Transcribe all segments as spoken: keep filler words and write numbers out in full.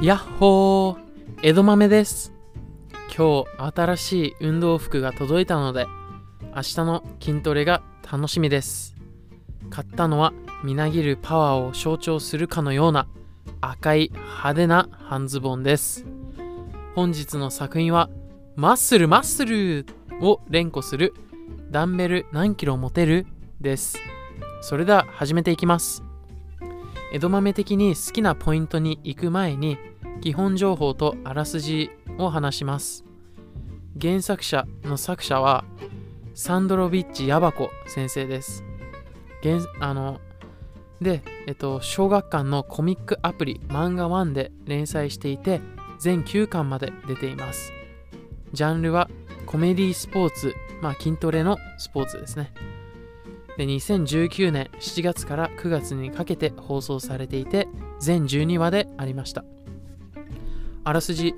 やっほー、えどまめです。今日新しい運動服が届いたので明日の筋トレが楽しみです。買ったのはみなぎるパワーを象徴するかのような赤い派手な半ズボンです。本日の作品はマッスルマッスルを連呼するダンベル何キロ持てるです。それでは始めていきます。えどまめ的に好きなポイントに行く前に基本情報とあらすじを話します。原作者の作者はサンドロビッチ・ヤバコ先生です。原あので、えっと、小学館のコミックアプリ漫画ワンで連載していて全きゅうかんまで出ています。ジャンルはコメディスポーツ、まあ筋トレのスポーツですね。でにせんじゅうきゅうねんしちがつからくがつにかけて放送されていて全じゅうにわでありました。あらすじ。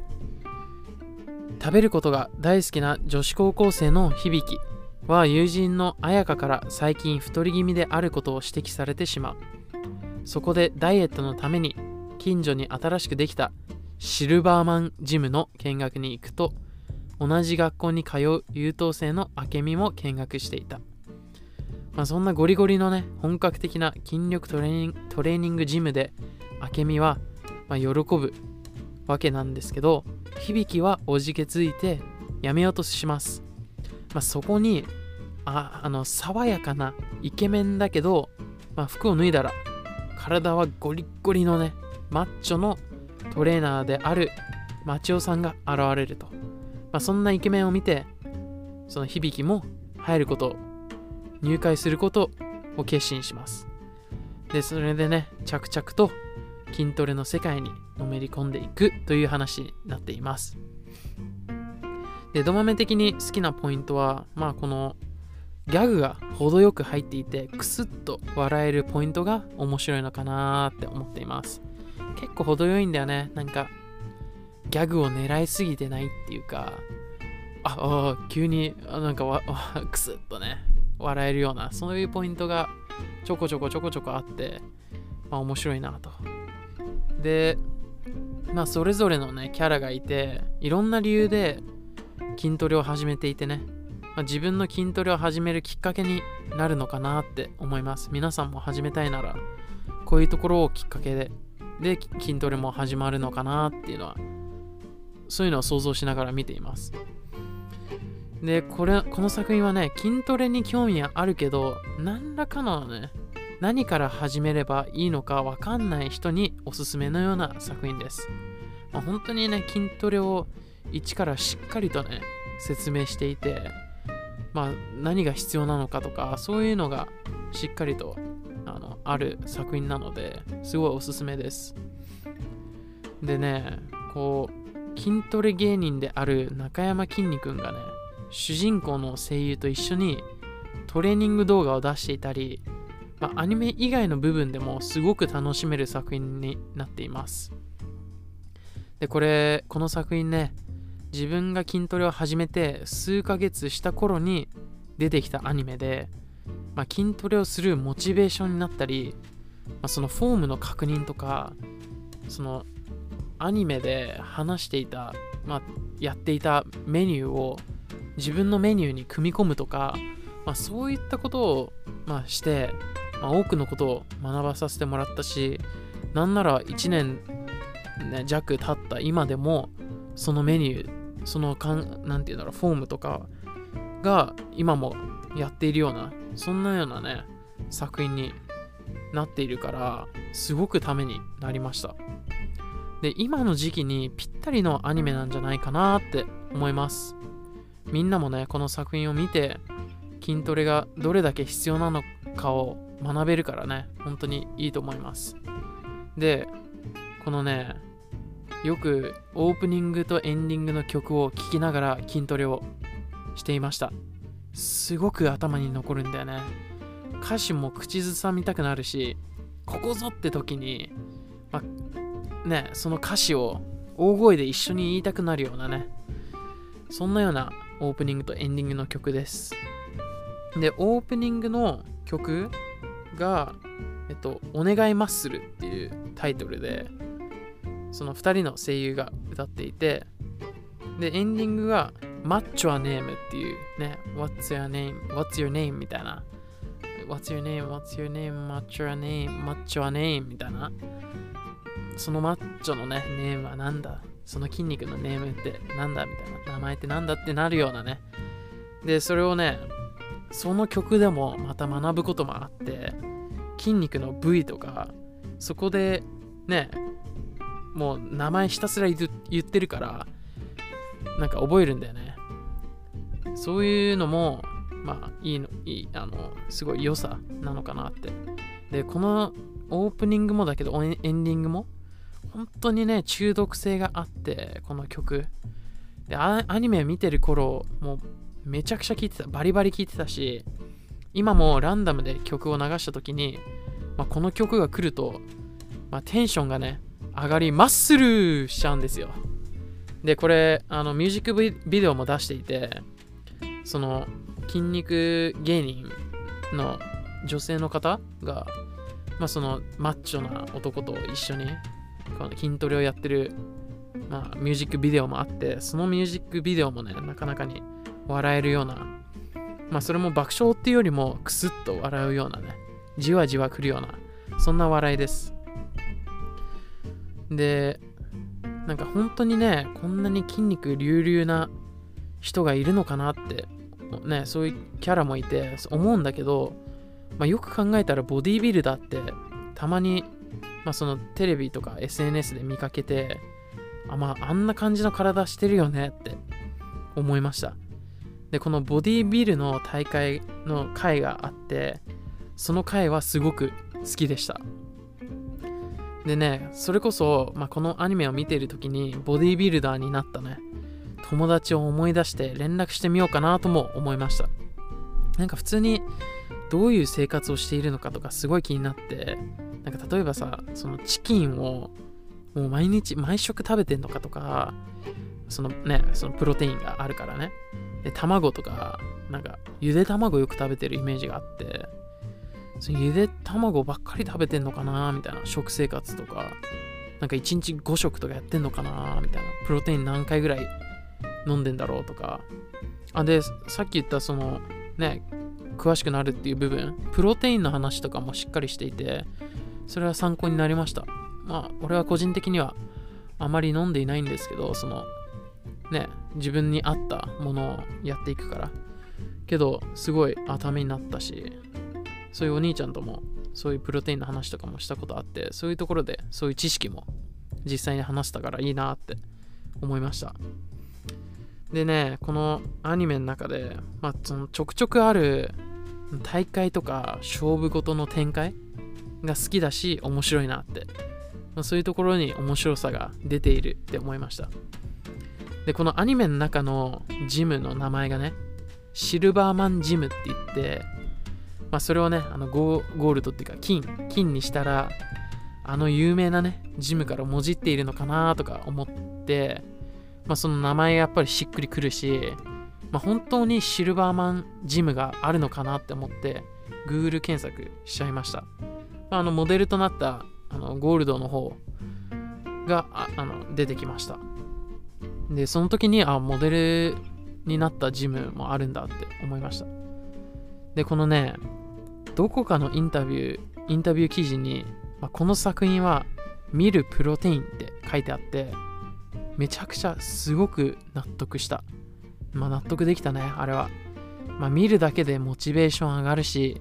食べることが大好きな女子高校生の響きは友人の彩香から最近太り気味であることを指摘されてしまう。そこでダイエットのために近所に新しくできたシルバーマンジムの見学に行くと同じ学校に通う優等生の明美も見学していた。まあ、そんなゴリゴリのね本格的な筋力トレーニング、トレーニングジムで明美はまあ喜ぶわけなんですけど響はおじけついてやめようとします。まあ、そこにああの爽やかなイケメンだけど、まあ、服を脱いだら体はゴリッゴリのねマッチョのトレーナーである町尾さんが現れると、まあ、そんなイケメンを見てその響も入ることを入会することを決心します。でそれでね着々と筋トレの世界にのめり込んでいくという話になっています。でどまめ的に好きなポイントはまあこのギャグが程よく入っていてクスッと笑えるポイントが面白いのかなって思っています。結構程よいんだよね。なんかギャグを狙いすぎてないっていうかああ急になんかわクスッとね笑えるようなそういうポイントがちょこちょこちょこちょこあって、まあ、面白いなと。で、まあ、それぞれのねキャラがいていろんな理由で筋トレを始めていてね、まあ、自分の筋トレを始めるきっかけになるのかなって思います。皆さんも始めたいならこういうところをきっかけでで筋トレも始まるのかなっていうのはそういうのを想像しながら見ています。でこれこの作品はね筋トレに興味はあるけど何らかのね何から始めればいいのか分かんない人におすすめのような作品です。まあ、本当にね筋トレを一からしっかりとね説明していて、まあ、何が必要なのかとかそういうのがしっかりとあのある作品なのですごいおすすめです。でねこう筋トレ芸人である中山きんに君がね主人公の声優と一緒にトレーニング動画を出していたり、まあ、アニメ以外の部分でもすごく楽しめる作品になっています。でこれこの作品ね自分が筋トレを始めて数ヶ月した頃に出てきたアニメで、まあ、筋トレをするモチベーションになったり、まあ、そのフォームの確認とかそのアニメで話していた、まあ、やっていたメニューを自分のメニューに組み込むとか、まあ、そういったことを、まあ、して、まあ、多くのことを学ばさせてもらったしなんならいちねん、ね、弱経った今でもそのメニューそのかんなんていうんだろうフォームとかが今もやっているようなそんなようなね作品になっているからすごくためになりました。で今の時期にぴったりのアニメなんじゃないかなって思います。みんなもねこの作品を見て筋トレがどれだけ必要なのかを学べるからね本当にいいと思います。でこのねよくオープニングとエンディングの曲を聴きながら筋トレをしていました。すごく頭に残るんだよね。歌詞も口ずさみたくなるしここぞって時に、まあ、ねその歌詞を大声で一緒に言いたくなるようなねそんなようなオープニングとエンディングの曲です。で、オープニングの曲が、えっと、お願いマッスルっていうタイトルで、そのふたりの声優が歌っていて、でエンディングがマッチョアネームっていうね、 What's your name? What's your name? みたいな What's your name? What's your name? マッチョアネームマッチョアネームみたいな、そのマッチョのねネームはなんだ、その筋肉のネームってなんだみたいな、名前ってなんだってなるようなね。でそれをね、その曲でもまた学ぶこともあって、筋肉の部位とかそこでね、もう名前ひたすら言ってるからなんか覚えるんだよね。そういうのもまあいいのいいあのすごい良さなのかなって。でこのオープニングもだけどエンディングも本当にね中毒性があって、この曲でアニメ見てる頃もうめちゃくちゃ聴いてた、バリバリ聴いてたし、今もランダムで曲を流した時に、まあ、この曲が来ると、まあ、テンションがね上がりマッスルしちゃうんですよ。でこれあのミュージックビデオも出していて、その筋肉芸人の女性の方が、まあ、そのマッチョな男と一緒にこの筋トレをやってる、まあ、ミュージックビデオもあって、そのミュージックビデオもねなかなかに笑えるような、まあそれも爆笑っていうよりもクスッと笑うようなね、じわじわくるようなそんな笑いです。でなんか本当にねこんなに筋肉隆々な人がいるのかなってね、そういうキャラもいて思うんだけど、まあ、よく考えたらボディービルダーってたまに、まあ、そのテレビとか エスエヌエス で見かけて、あ、まあ、あんな感じの体してるよねって思いました。でこのボディビルの大会の回があって、その回はすごく好きでした。でねそれこそ、まあ、このアニメを見ている時にボディビルダーになったね友達を思い出して連絡してみようかなとも思いました。なんか普通にどういう生活をしているのかとかすごい気になって、なんか例えばさ、そのチキンをもう毎日毎食食べてんのかとか、そのねそのプロテインがあるからね、で卵とかなんかゆで卵よく食べてるイメージがあって、そのゆで卵ばっかり食べてんのかなみたいな、食生活とかなんかいちにちごしょくとかやってんのかなみたいな、プロテイン何回ぐらい飲んでんだろうとか。あでさっき言ったそのね詳しくなるっていう部分、プロテインの話とかもしっかりしていて、それは参考になりました。まあ俺は個人的にはあまり飲んでいないんですけど、そのね、自分に合ったものをやっていくからけど、すごい頭になったし、そういうお兄ちゃんともそういうプロテインの話とかもしたことあって、そういうところでそういう知識も実際に話したからいいなって思いました。でねこのアニメの中で、まあ、そのちょくちょくある大会とか勝負事の展開が好きだし面白いなって、まあ、そういうところに面白さが出ているって思いました。でこのアニメの中のジムの名前がねシルバーマンジムって言って、まあ、それをねあの ゴ, ゴールドっていうか金金にしたらあの有名なねジムからもじっているのかなとか思って、まあ、その名前やっぱりしっくりくるし、まあ、本当にシルバーマンジムがあるのかなって思って Google 検索しちゃいました。まあ、あのモデルとなったあのゴールドの方がああの出てきました。でその時にあモデルになったジムもあるんだって思いました。でこのねどこかのインタビューインタビュー記事に、まあ、この作品は見るプロテインって書いてあって、めちゃくちゃすごく納得した、まあ、納得できたねあれは、まあ、見るだけでモチベーション上がるし、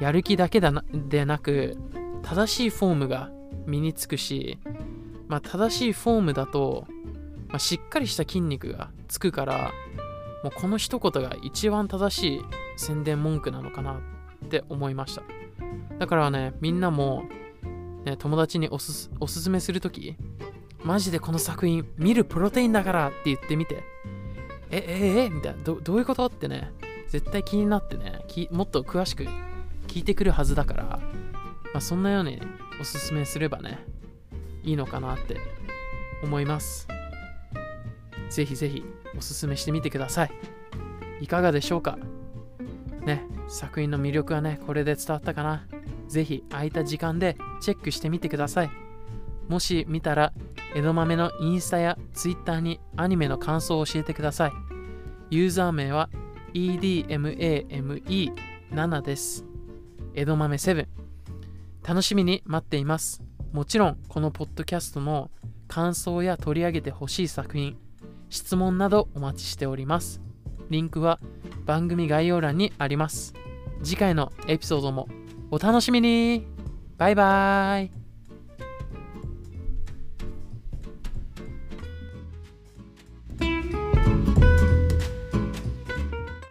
やる気だけだなでなく正しいフォームが身につくし、まあ、正しいフォームだとまあ、しっかりした筋肉がつくから、もうこの一言が一番正しい宣伝文句なのかなって思いました。だからねみんなも、ね、友達におすす、おすすめするとき、マジでこの作品見るプロテインだからって言ってみて、えええみたいな、 ど, どういうことってね絶対気になってねきもっと詳しく聞いてくるはずだから、まあ、そんなようにおすすめすればねいいのかなって思います。ぜひぜひおすすめしてみてください。いかがでしょうかね、作品の魅力はねこれで伝わったかな。ぜひ空いた時間でチェックしてみてください。もし見たらエドマメのインスタやツイッターにアニメの感想を教えてください。ユーザー名は イーディーマメセブン です。エドマメセブン 楽しみに待っています。もちろんこのポッドキャストの感想や取り上げてほしい作品、質問などお待ちしております。リンクは番組概要欄にあります。次回のエピソードもお楽しみに。バイバーイ。